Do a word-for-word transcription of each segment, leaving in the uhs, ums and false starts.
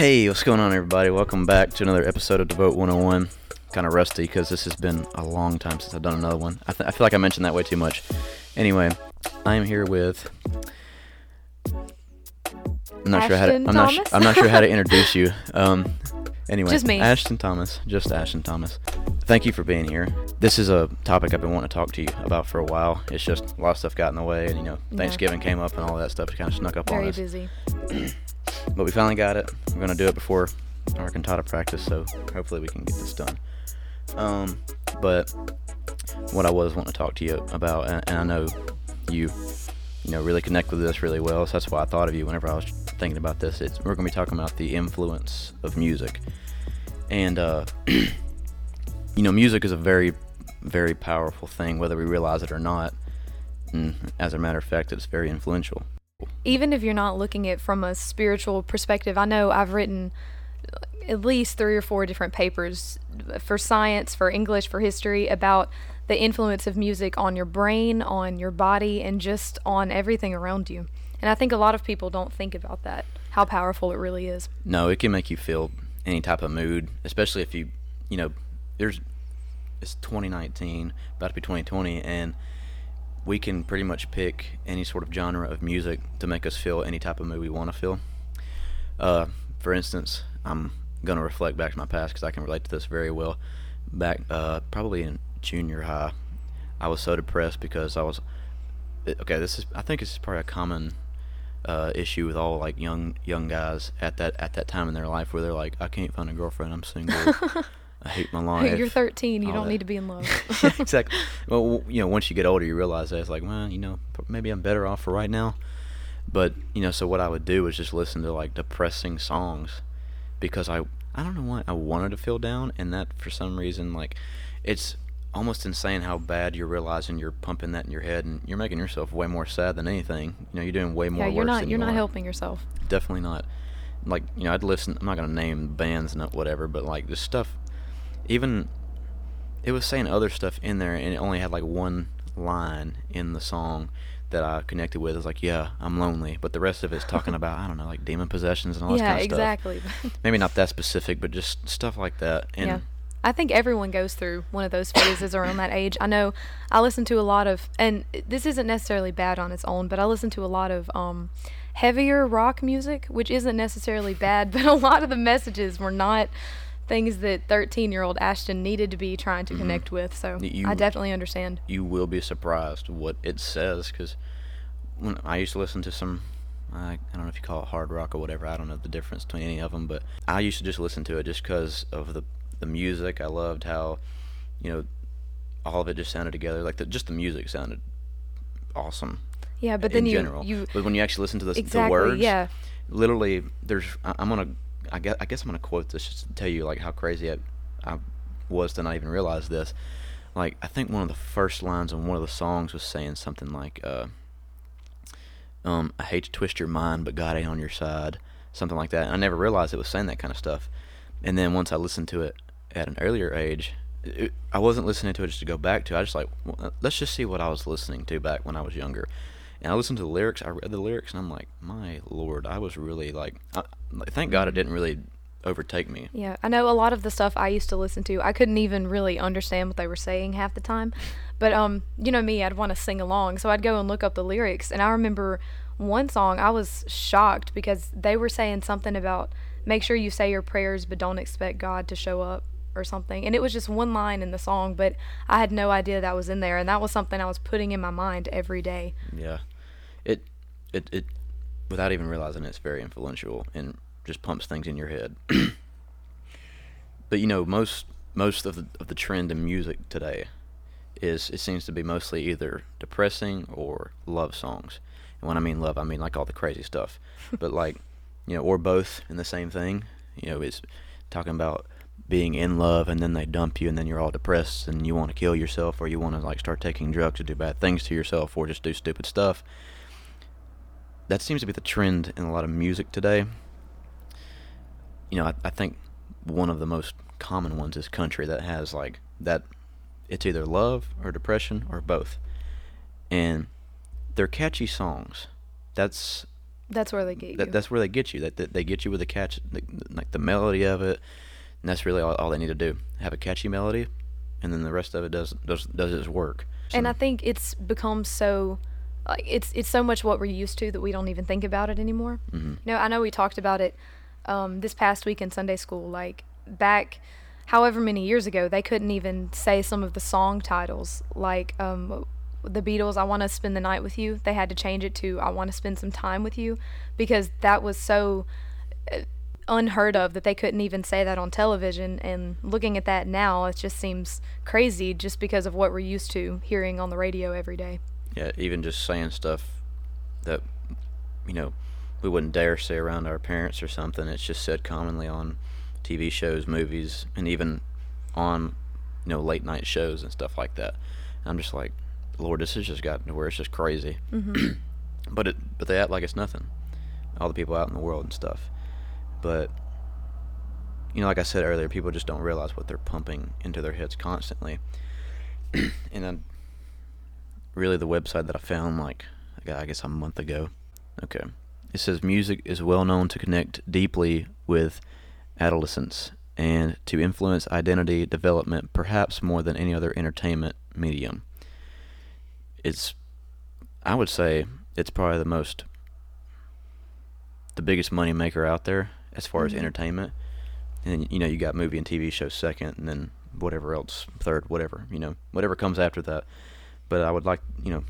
Hey, what's going on, everybody? Welcome back to another episode of Devote one oh one. Kind of rusty because this has been a long time since I've done another one. I, th- I feel like I mentioned that way too much. Anyway, I am here with. I'm not Ashton sure how to. I'm not, sh- I'm not sure how to introduce you. Um. Anyway, just me. Ashton Thomas. Just Ashton Thomas. Thank you for being here. This is a topic I've been wanting to talk to you about for a while. It's just a lot of stuff got in the way, and you know, Thanksgiving yeah. came up and all that stuff kind of snuck up Very on us. Very busy. But we finally got it. We're going to do it before our cantata practice, so hopefully we can get this done. Um, but what I was wanting to talk to you about, and, and I know you, you know, really connect with this really well, so that's why I thought of you whenever I was thinking about this. It's, we're going to be talking about the influence of music. And, uh, you know, music is a very, very powerful thing, whether we realize it or not. And as a matter of fact, it's very influential. Even if you're not looking at it from a spiritual perspective, I know I've written at least three or four different papers for science, for English, for history about the influence of music on your brain, on your body, and just on everything around you. And I think a lot of people don't think about that, how powerful it really is. No, it can make you feel any type of mood, especially if you, you know, there's it's twenty nineteen, about to be twenty twenty, and we can pretty much pick any sort of genre of music to make us feel any type of mood we want to feel. Uh, for instance, I'm going to reflect back to my past because I can relate to this very well. Back uh, probably in junior high, I was so depressed because I was... Okay, this is I think this is probably a common uh, issue with all like young young guys at that at that time in their life where they're like, I can't find a girlfriend, I'm single. I hate my life. You're thirteen. You All don't that. Need to be in love. Yeah, exactly. Well, you know, once you get older, you realize that it's like, well, you know, maybe I'm better off for right now. But, you know, so what I would do was just listen to, like, depressing songs because I, I don't know why I wanted to feel down. And that, for some reason, like, it's almost insane how bad you're realizing you're pumping that in your head and you're making yourself way more sad than anything. You know, you're doing way more yeah, you're worse not, than you're you are. You're not helping yourself. Definitely not. Like, you know, I'd listen. I'm not going to name bands and whatever, but, like, this stuff. Even it was saying other stuff in there, and it only had like one line in the song that I connected with. It was like, yeah, I'm lonely, but the rest of it's talking about, I don't know, like demon possessions and all yeah, that kind of exactly. stuff. Yeah, exactly. Maybe not that specific, but just stuff like that. And yeah, I think everyone goes through one of those phases around that age. I know I listen to a lot of, and this isn't necessarily bad on its own, but I listen to a lot of um, heavier rock music, which isn't necessarily bad, but a lot of the messages were not things that thirteen-year-old Ashton needed to be trying to mm-hmm. connect with, so you, I definitely understand. You will be surprised what it says, because when I used to listen to some, I, I don't know if you call it hard rock or whatever, I don't know the difference between any of them, but I used to just listen to it just because of the, the music. I loved how, you know, all of it just sounded together, like the, just the music sounded awesome. Yeah, but then in you, general. you... But when you actually listen to this, exactly, the words, yeah. literally, there's, I, I'm going to, I guess, I guess I'm going to quote this just to tell you like how crazy I, I was to not even realize this. Like, I think one of the first lines in one of the songs was saying something like, uh, um, I hate to twist your mind, but God ain't on your side, something like that. And I never realized it was saying that kind of stuff. And then once I listened to it at an earlier age, it, I wasn't listening to it just to go back to. I just like, well, let's just see what I was listening to back when I was younger. And I listened to the lyrics, I read the lyrics, and I'm like, my Lord, I was really, like, I, thank God it didn't really overtake me. Yeah, I know a lot of the stuff I used to listen to, I couldn't even really understand what they were saying half the time. But, um, you know me, I'd want to sing along, so I'd go and look up the lyrics. And I remember one song, I was shocked because they were saying something about, make sure you say your prayers, but don't expect God to show up or something. And it was just one line in the song, but I had no idea that was in there. And that was something I was putting in my mind every day. Yeah. It, it, it, without even realizing it, it's very influential and just pumps things in your head. But you know, most most of the of the trend in music today is it seems to be mostly either depressing or love songs. And when I mean love, I mean like all the crazy stuff. But like, you know, or both in the same thing. You know, it's talking about being in love and then they dump you and then you're all depressed and you want to kill yourself or you want to like start taking drugs or do bad things to yourself or just do stupid stuff. That seems to be the trend in a lot of music today. You know, I, I think one of the most common ones is country that has like that. It's either love or depression or both. And they're catchy songs. That's That's where they get you. That, that's where they get you. That they, they get you with the catch, the, like the melody of it, and that's really all, all they need to do. Have a catchy melody, and then the rest of it does does does its work. So. And I think it's become so, like it's it's so much what we're used to that we don't even think about it anymore. Mm-hmm. You know, I know we talked about it um, this past week in Sunday school. Like back, however many years ago, they couldn't even say some of the song titles. Like um. The Beatles, I Want to Spend the Night with You. They had to change it to I Want to Spend Some Time with You, because that was so unheard of that they couldn't even say that on television. And looking at that now, it just seems crazy just because of what we're used to hearing on the radio every day. Yeah, even just saying stuff that, you know, we wouldn't dare say around our parents or something. It's just said commonly on T V shows, movies, and even on, you know, late night shows and stuff like that. And I'm just like, Lord, this has just gotten to where it's just crazy. Mm-hmm. but it, but they act like it's nothing. All the people out in the world and stuff. But, you know, like I said earlier, people just don't realize what they're pumping into their heads constantly. And then, really, the website that I found, like, I guess a month ago. Okay. It says, music is well known to connect deeply with adolescents and to influence identity development perhaps more than any other entertainment medium. It's, I would say, it's probably the most, the biggest money maker out there as far mm-hmm. as entertainment. And, you know, you got movie and T V shows second, and then whatever else, third, whatever, you know, whatever comes after that. But I would like, you know,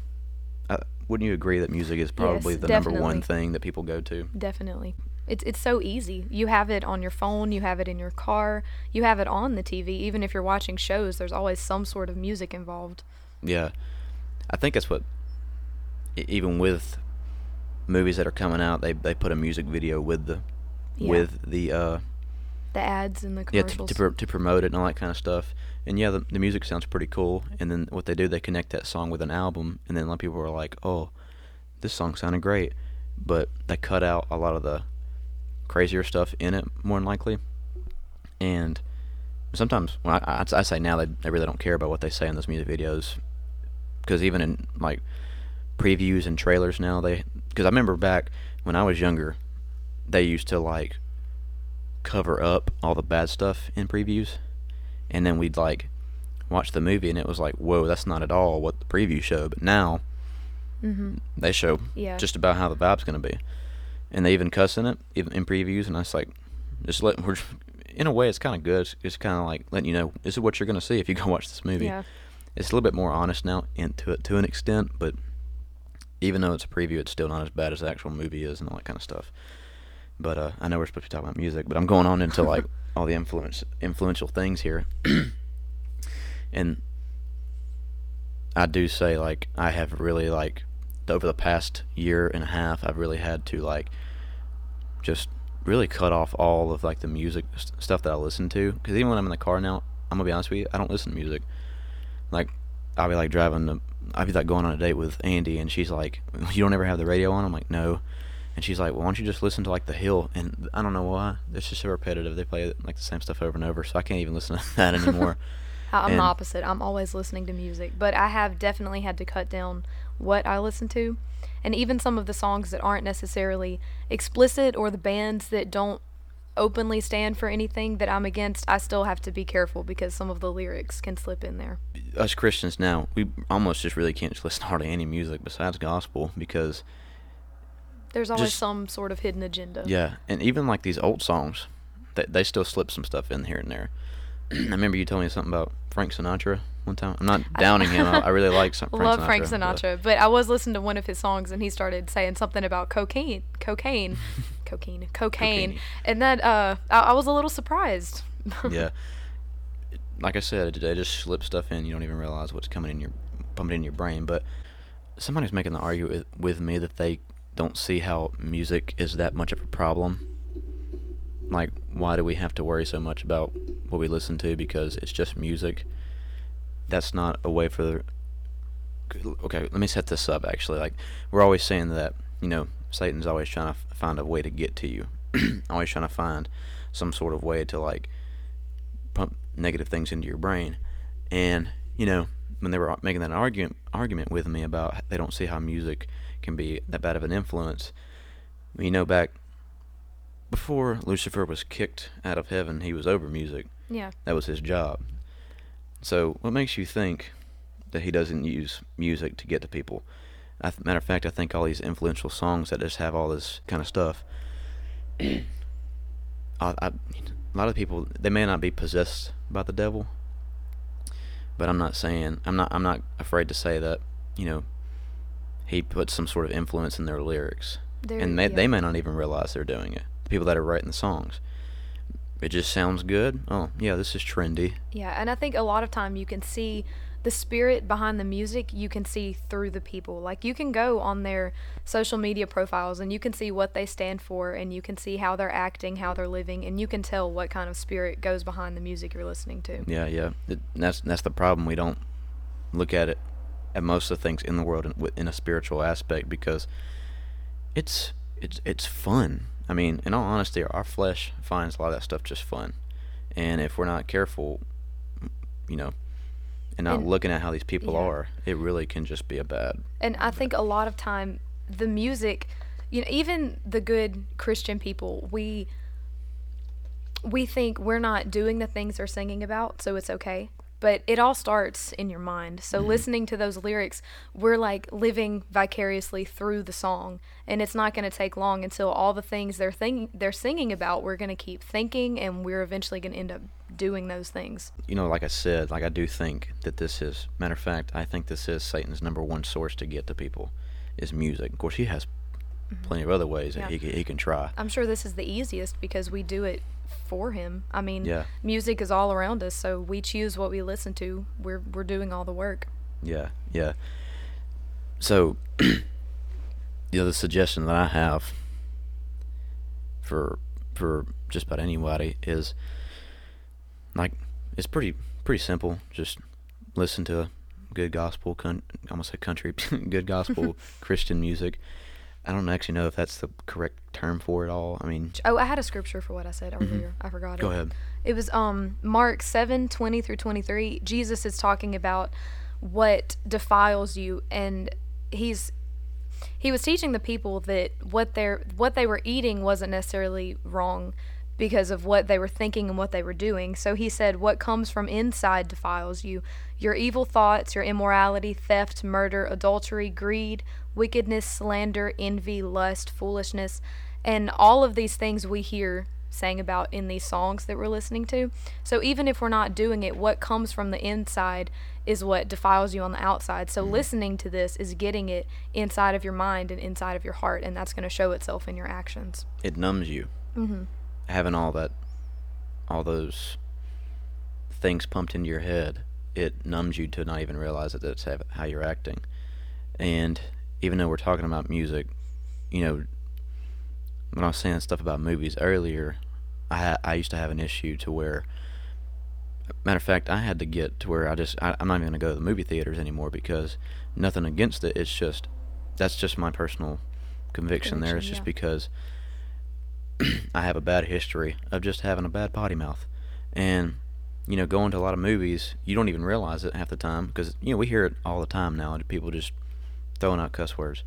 I, wouldn't you agree that music is probably yes, the definitely. number one thing that people go to? Definitely. It's it's so easy. You have it on your phone, you have it in your car, you have it on the T V. Even if you're watching shows, there's always some sort of music involved. Yeah. I think that's what, even with movies that are coming out, they they put a music video with the, yeah. with the, uh, the ads and the commercials. Yeah, to, to, to promote it and all that kind of stuff. And yeah, the, the music sounds pretty cool. And then what they do, they connect that song with an album, and then a lot of people are like, oh, this song sounded great, but they cut out a lot of the crazier stuff in it, more than likely. And sometimes, well, I, I, I say now they they really don't care about what they say in those music videos. Because even in, like, previews and trailers now, they... Because I remember back when I was younger, they used to, like, cover up all the bad stuff in previews. And then we'd, like, watch the movie, and it was like, whoa, that's not at all what the preview showed. But now, mm-hmm. they show yeah. just about how the vibe's going to be. And they even cuss in it, even in previews, and I was like, just let... We're, in a way, it's kind of good. It's, it's kind of like letting you know, this is what you're going to see if you go watch this movie. Yeah. It's a little bit more honest now into it to an extent, but even though it's a preview, it's still not as bad as the actual movie is and all that kind of stuff. But uh, I know we're supposed to be talking about music, but I'm going on into like all the influence influential things here. And I do say, like, I have really, like, over the past year and a half, I've really had to, like, just really cut off all of, like, the music st- stuff that I listen to. Because even when I'm in the car now, I'm going to be honest with you, I don't listen to music. Like, I'll be, like, driving to, I'll be, like, going on a date with Andy, and she's like, you don't ever have the radio on? I'm like, no. And she's like, well, why don't you just listen to, like, The Hill? And I don't know why. It's just so repetitive. They play, like, the same stuff over and over, so I can't even listen to that anymore. I'm and, the opposite. I'm always listening to music. But I have definitely had to cut down what I listen to. And even some of the songs that aren't necessarily explicit or the bands that don't openly stand for anything that I'm against, I still have to be careful because some of the lyrics can slip in there. Us Christians now, we almost just really can't just listen to hardly any music besides gospel because there's always just some sort of hidden agenda. Yeah, and even like these old songs, they, they still slip some stuff in here and there. I remember you told me something about Frank Sinatra one time. I'm not downing him. I, I really like some Frank Sinatra. Love Frank Sinatra, but. but I was listening to one of his songs and he started saying something about cocaine, cocaine, cocaine, cocaine, Cocaine-y. and that uh, I, I was a little surprised. Yeah, like I said, they just slip stuff in. You don't even realize what's coming in your pumping in your brain. But somebody's making the argument with, with me that they don't see how music is that much of a problem. Like, why do we have to worry so much about what we listen to because it's just music? That's not a way for the... Okay, let me set this up, actually. Like, we're always saying that, you know, Satan's always trying to find a way to get to you. Always trying to find some sort of way to, like, pump negative things into your brain. And, you know, when they were making that argument argument with me about they don't see how music can be that bad of an influence, You know, back before Lucifer was kicked out of heaven, he was over music. Yeah. That was his job. So what makes you think that he doesn't use music to get to people? I th- matter of fact, I think all these influential songs that just have all this kind of stuff, I, I, a lot of people, they may not be possessed by the devil, but I'm not saying, I'm not, I'm not afraid to say that, you know, he puts some sort of influence in their lyrics. They're, and they, yeah. they may not even realize they're doing it. The people that are writing the songs. It just sounds good. Oh, yeah, this is trendy. Yeah, and I think a lot of time you can see the spirit behind the music, you can see through the people. Like, you can go on their social media profiles and you can see what they stand for, and you can see how they're acting, how they're living, and you can tell what kind of spirit goes behind the music you're listening to. Yeah, yeah. It, that's that's the problem. We don't look at it, at most of the things in the world, in, in a spiritual aspect, because it's it's it's fun. I mean, in all honesty, our flesh finds a lot of that stuff just fun. And if we're not careful, you know, and not and, looking at how these people yeah. are, it really can just be a bad. And I bad. think a lot of time, the music, you know, even the good Christian people, we we think we're not doing the things they're singing about, so it's okay. But it all starts in your mind. So mm-hmm. listening to those lyrics, we're like living vicariously through the song. And it's not going to take long until all the things they're thinking, they're singing about, we're going to keep thinking, and we're eventually going to end up doing those things. You know, like I said, like I do think that this is, matter of fact, I think this is Satan's number one source to get to people is music. Of course, he has mm-hmm. plenty of other ways yeah. that he can, he can try. I'm sure this is the easiest because we do it for him. I mean, yeah. music is all around us, so we choose what we listen to. We're we're doing all the work. Yeah, yeah. So, you know, the suggestion that I have for for just about anybody is, like, it's pretty pretty simple. Just listen to good gospel, con- almost a country, good gospel Christian music. I don't actually know if that's the correct term for it all. I mean, oh, I had a scripture for what I said earlier. Mm-hmm. I forgot it. Go ahead. It was um Mark seven twenty through twenty three. Jesus is talking about what defiles you, and he's he was teaching the people that what they're what they were eating wasn't necessarily wrong because of what they were thinking and what they were doing. So he said, what comes from inside defiles you. Your evil thoughts, your immorality, theft, murder, adultery, greed, wickedness, slander, envy, lust, foolishness, and all of these things we hear sang about in these songs that we're listening to. So even if we're not doing it, what comes from the inside is what defiles you on the outside. So mm-hmm. listening to this is getting it inside of your mind and inside of your heart, and that's going to show itself in your actions. It numbs you. Mm-hmm. Having all that, all those things pumped into your head, it numbs you to not even realize that that's how you're acting. And even though we're talking about music, you know, when I was saying stuff about movies earlier, I ha- I used to have an issue to where, matter of fact, I had to get to where I just, I, I'm not even going to go to the movie theaters anymore, because nothing against it, it's just, that's just my personal conviction, conviction there. It's yeah. just because I have a bad history of just having a bad potty mouth. And, you know, going to a lot of movies, you don't even realize it half the time, because, you know, we hear it all the time now, people just throwing out cuss words.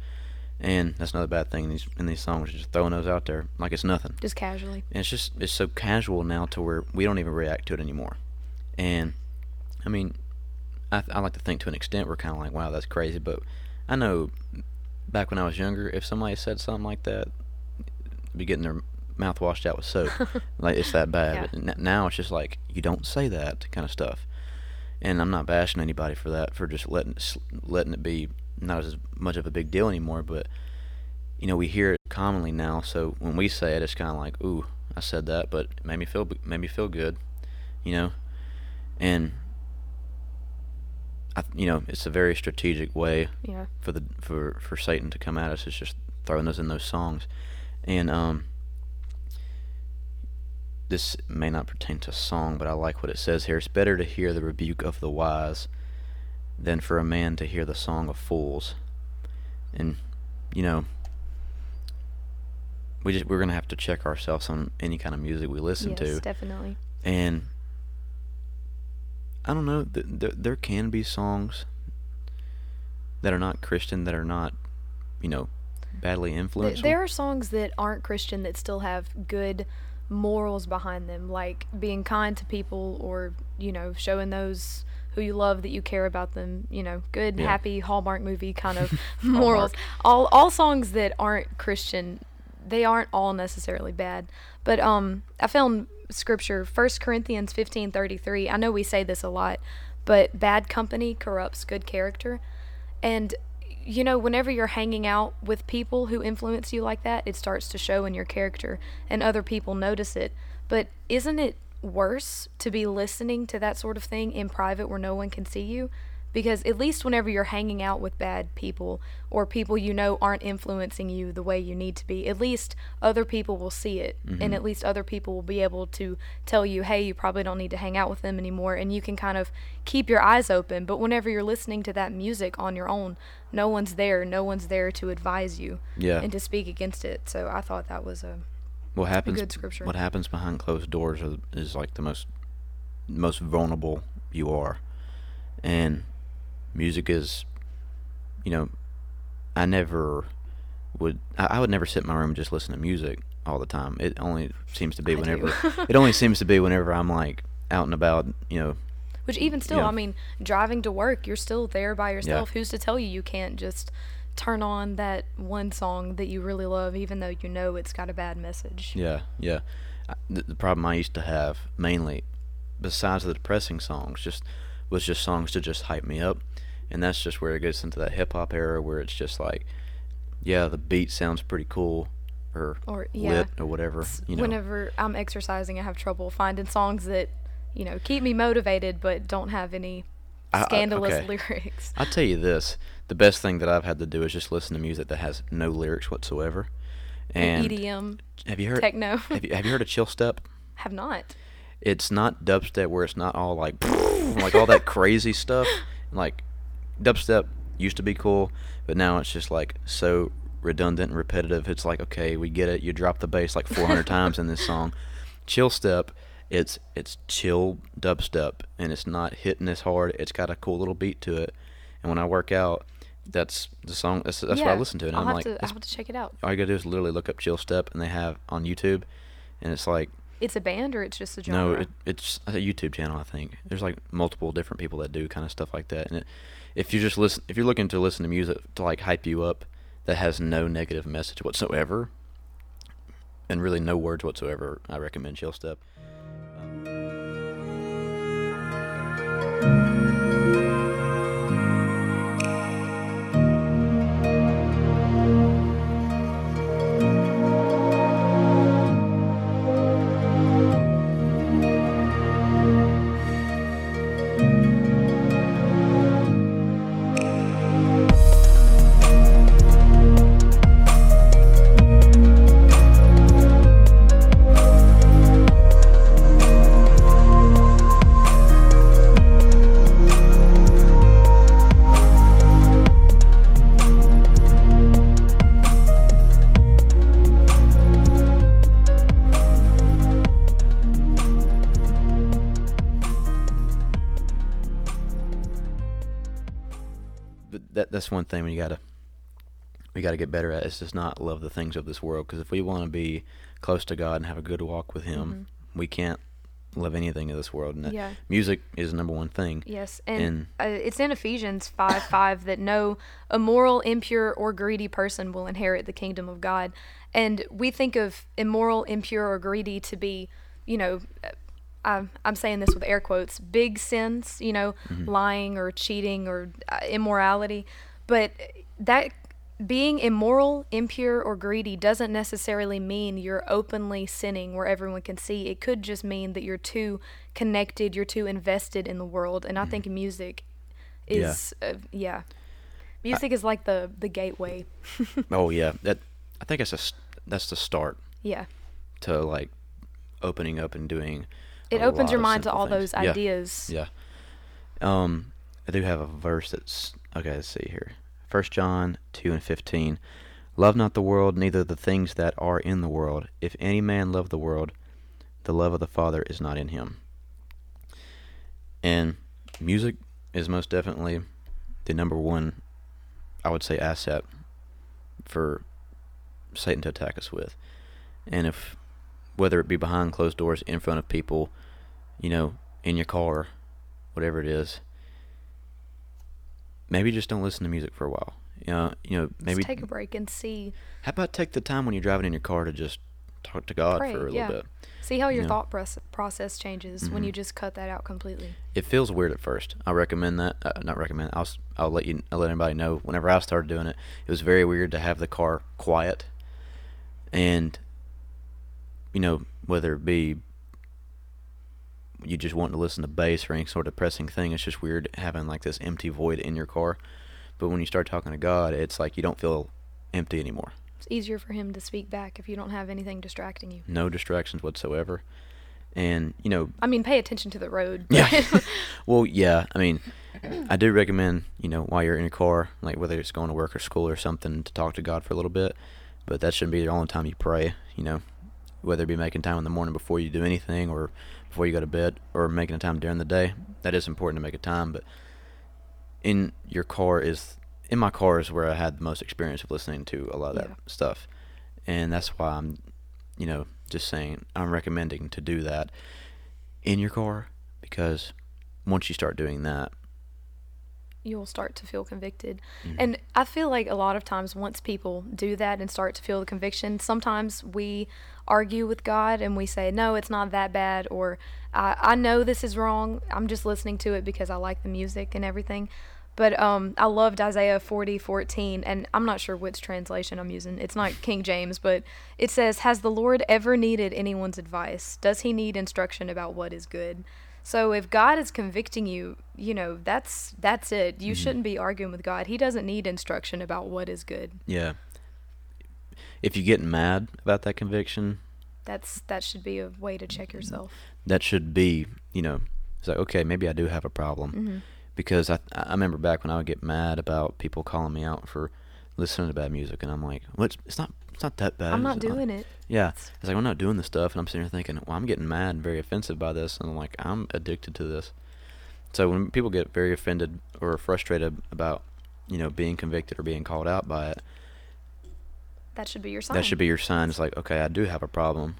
And that's another bad thing in these, in these songs, just throwing those out there like it's nothing. Just casually. And it's just, it's so casual now to where we don't even react to it anymore. And, I mean, I, I like to think to an extent we're kind of like, wow, that's crazy. But I know back when I was younger, if somebody said something like that, I'd be getting their mouth washed out with soap. Like, it's that bad. Yeah. But now it's just like, you don't say that kind of stuff. And I'm not bashing anybody for that, for just letting letting it be not as much of a big deal anymore. But, you know, we hear it commonly now, so when we say it, it's kind of like, ooh, I said that, but it made me feel made me feel good, you know. And I, you know, it's a very strategic way yeah. for the for for Satan to come at us. It's just throwing those in those songs. And um this may not pertain to song, but I like what it says here. It's better to hear the rebuke of the wise than for a man to hear the song of fools. And, you know, we just, we're going to have to check ourselves on any kind of music we listen yes, to. Yes, definitely. And I don't know, th- th- there can be songs that are not Christian, that are not, you know, badly influenced. There are songs that aren't Christian that still have good morals behind them, like being kind to people, or, you know, showing those who you love that you care about them, you know, good, yeah. happy Hallmark movie kind of morals. All all songs that aren't Christian, they aren't all necessarily bad. But um, I found scripture, First Corinthians fifteen thirty-three. I know we say this a lot, but bad company corrupts good character. And, you know, whenever you're hanging out with people who influence you like that, it starts to show in your character, and other people notice it. But isn't it worse to be listening to that sort of thing in private where no one can see you? Because at least whenever you're hanging out with bad people, or people you know aren't influencing you the way you need to be, at least other people will see it. Mm-hmm. And at least other people will be able to tell you, hey, you probably don't need to hang out with them anymore. And you can kind of keep your eyes open. But whenever you're listening to that music on your own, no one's there. No one's there to advise you yeah. and to speak against it. So I thought that was a, what happens, a good scripture. What happens behind closed doors is, is like the most, most vulnerable you are. And music is, you know, I never would, I would never sit in my room and just listen to music all the time. It only seems to be I whenever, it only seems to be whenever I'm like out and about, you know. Which even still, you know, I mean, driving to work, you're still there by yourself. Yeah. Who's to tell you you can't just turn on that one song that you really love, even though you know it's got a bad message? Yeah, yeah. The, the problem I used to have mainly, besides the depressing songs, just was just songs to just hype me up. And that's just where it goes into that hip-hop era where it's just like, yeah, the beat sounds pretty cool, or, or yeah. lit, or whatever. You know. Whenever I'm exercising, I have trouble finding songs that, you know, keep me motivated but don't have any scandalous I, I, okay. lyrics. I'll tell you this. The best thing that I've had to do is just listen to music that has no lyrics whatsoever. And E D M, have you heard, techno. have, you, have you heard of Chill Step? Have not. It's not dubstep where it's not all like, like all that crazy stuff. Like, dubstep used to be cool, but now it's just like so redundant and repetitive. It's like, okay, we get it. You drop the bass like four hundred times in this song. Chill Step, it's it's chill dubstep, and it's not hitting as hard. It's got a cool little beat to it. And when I work out, that's the song. That's, that's yeah, what I listen to. And I'll I'm have like, to, I'll have to check it out. All you gotta do is literally look up Chill Step, and they have on YouTube, and it's like. It's a band, or it's just a genre? No, it, it's a YouTube channel, I think. There's like multiple different people that do kind of stuff like that. And it, if you just listen, if you're looking to listen to music to like hype you up, that has no negative message whatsoever, and really no words whatsoever, I recommend Chill Step. That's one thing we gotta we gotta get better at, is just not love the things of this world. Because if we want to be close to God and have a good walk with Him, mm-hmm. we can't love anything of this world. And yeah. music is the number one thing. Yes, and, and uh, it's in Ephesians five five that no immoral, impure, or greedy person will inherit the kingdom of God. And we think of immoral, impure, or greedy to be, you know. I'm saying this with air quotes, big sins, you know, mm-hmm. lying or cheating or immorality. But that being immoral, impure, or greedy doesn't necessarily mean you're openly sinning where everyone can see. It could just mean that you're too connected, you're too invested in the world. And I mm-hmm. think music is, yeah. Uh, yeah. Music I, is like the, the gateway. Oh, yeah. that I think that's, a, that's the start. Yeah. To, like, opening up and doing... It opens your mind to all things. Those ideas. Yeah. yeah. Um, I do have a verse that's... Okay, let's see here. First John two and fifteen. Love not the world, neither the things that are in the world. If any man love the world, the love of the Father is not in him. And music is most definitely the number one, I would say, asset for Satan to attack us with. And if, whether it be behind closed doors, in front of people, you know, in your car, whatever it is, maybe just don't listen to music for a while. You know, you know, maybe just take a break and see. How about take the time when you're driving in your car to just talk to God Pray, for a yeah. little bit. See how your you thought know. process changes mm-hmm. when you just cut that out completely. It feels weird at first. I recommend that. Uh, not recommend. I'll I'll let you. I'll let anybody know. Whenever I started doing it, it was very weird to have the car quiet, and you know, whether it be you just want to listen to bass or any sort of depressing thing, it's just weird having like this empty void in your car. But when you start talking to God, it's like you don't feel empty anymore. It's easier for him to speak back if you don't have anything distracting you. No distractions whatsoever. And, you know... I mean, pay attention to the road. Yeah. Well, yeah. I mean, I do recommend, you know, while you're in your car, like whether it's going to work or school or something, to talk to God for a little bit. But that shouldn't be the only time you pray, you know, whether it be making time in the morning before you do anything or before you go to bed or making a time during the day. That is important to make a time, but... In your car is, in my car is where I had the most experience of listening to a lot of yeah. that stuff. And that's why I'm, you know, just saying, I'm recommending to do that in your car, because once you start doing that, you'll start to feel convicted. Mm-hmm. And I feel like a lot of times once people do that and start to feel the conviction, sometimes we argue with God and we say, no, it's not that bad, or I, I know this is wrong. I'm just listening to it because I like the music and everything. But um, I loved Isaiah forty fourteen, and I'm not sure which translation I'm using. It's not King James, but it says, has the Lord ever needed anyone's advice? Does he need instruction about what is good? So if God is convicting you, you know, that's that's it. You mm-hmm. shouldn't be arguing with God. He doesn't need instruction about what is good. Yeah. If you get mad about that conviction, that's that should be a way to check yourself. That should be, you know, it's like, okay, maybe I do have a problem. Mm-hmm. Because I I remember back when I would get mad about people calling me out for listening to bad music, and I'm like, well, it's, it's not it's not that bad. I'm not doing it. Yeah. It's like, I'm not doing this stuff, and I'm sitting here thinking, well, I'm getting mad and very offensive by this, and I'm like, I'm addicted to this. So when people get very offended or frustrated about, you know, being convicted or being called out by it, that should be your sign. That should be your sign. It's like, okay, I do have a problem.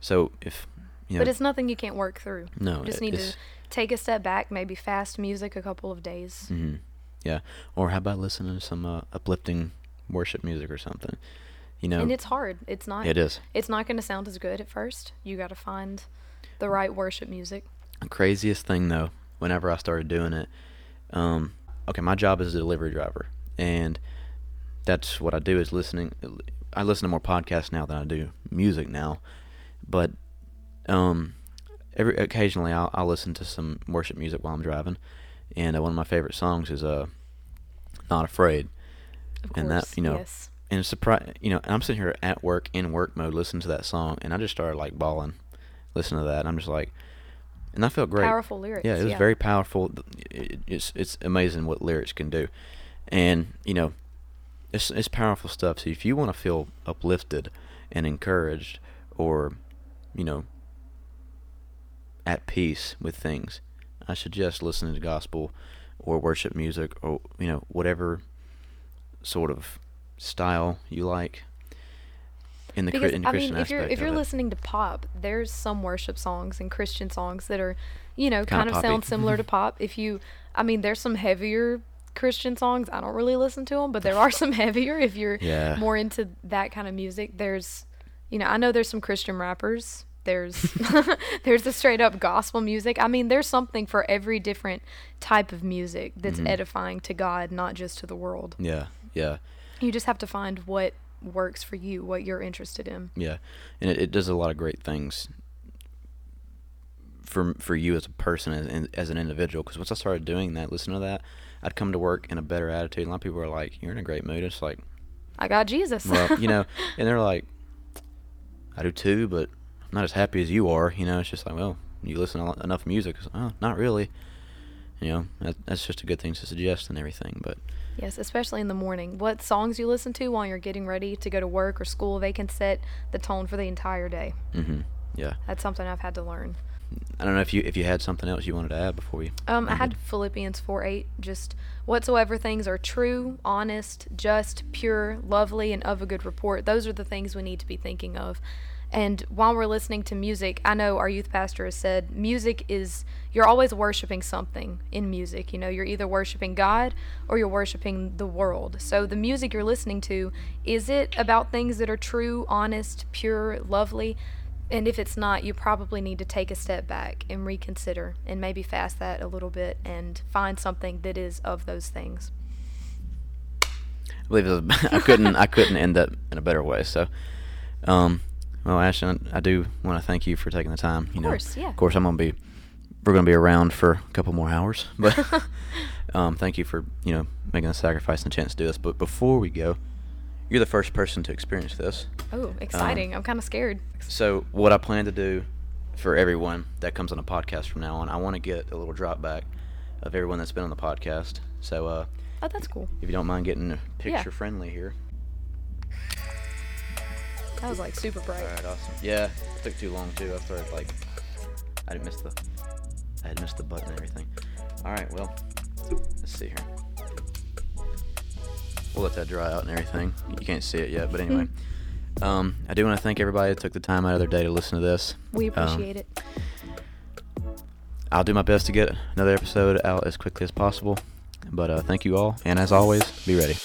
So if, you know. But it's nothing you can't work through. No. You just need to take a step back, maybe fast music a couple of days. Mm-hmm. Yeah. Or how about listening to some uh, uplifting worship music or something? You know, and it's hard. It's not. It is. It's not going to sound as good at first. You got to find the right worship music. The craziest thing though, whenever I started doing it, um, okay, my job is a delivery driver, and that's what I do is listening. I listen to more podcasts now than I do music now, but um, every occasionally I'll, I'll listen to some worship music while I'm driving, and uh, one of my favorite songs is uh, "Not Afraid," of course, and that you know. Yes. And it's surprising, you know, and I'm sitting here at work, in work mode, listening to that song, and I just started, like, bawling, listening to that. And I'm just like, and I felt great. Powerful lyrics. Yeah, it was yeah. very powerful. It, it's it's amazing what lyrics can do. And, you know, it's, it's powerful stuff. So if you want to feel uplifted and encouraged or, you know, at peace with things, I suggest listening to gospel or worship music or, you know, whatever sort of style you like in the, because, in the Christian I mean, aspect. If you're if you're listening to pop, there's some worship songs and Christian songs that are, you know, kind, kind of, of sound similar to pop. If you, I mean, there's some heavier Christian songs. I don't really listen to them, but there are some heavier. If you're yeah. more into that kind of music, there's, you know, I know there's some Christian rappers. There's there's the straight up gospel music. I mean, there's something for every different type of music that's mm-hmm. edifying to God, not just to the world. Yeah, yeah. You just have to find what works for you, what you're interested in. Yeah, and it, it does a lot of great things for for you as a person, as, as an individual. Because once I started doing that, listening to that, I'd come to work in a better attitude. A lot of people are like, "You're in a great mood." It's like, I got Jesus. Well, you know, and they're like, "I do too, but I'm not as happy as you are." You know, it's just like, well, you listen to enough music. It's like, oh, not really. You know, that, that's just a good thing to suggest and everything, but. Yes, especially in the morning. What songs you listen to while you're getting ready to go to work or school, they can set the tone for the entire day. Mm-hmm. Yeah. That's something I've had to learn. I don't know if you if you had something else you wanted to add before you. Um, I had it. Philippians four eight, just whatsoever things are true, honest, just, pure, lovely, and of a good report. Those are the things we need to be thinking of. And while we're listening to music, I know our youth pastor has said music is, you're always worshiping something in music. You know, you're either worshiping God or you're worshiping the world. So the music you're listening to, is it about things that are true, honest, pure, lovely? And if it's not, you probably need to take a step back and reconsider and maybe fast that a little bit and find something that is of those things. I believe it was, I couldn't I couldn't end up in a better way. So, um, well, Ashton, I do want to thank you for taking the time. You of course, know, yeah. Of course, I'm gonna be we're gonna be around for a couple more hours, but um, thank you for you know making the sacrifice and the chance to do this. But before we go. You're the first person to experience this. Oh, exciting. Um, I'm kind of scared. So what I plan to do for everyone that comes on the podcast from now on, I want to get a little drop back of everyone that's been on the podcast. So, uh, oh, that's cool. If you don't mind getting picture friendly here. That was like super bright. All right, awesome. Yeah, it took too long too. I started like, I had missed the, I had missed the button and everything. All right, well, let's see here. We'll let that dry out and everything. You can't see it yet, but anyway. um, I do want to thank everybody that took the time out of their day to listen to this. We appreciate um, it. I'll do my best to get another episode out as quickly as possible. But uh, thank you all, and as always, be ready.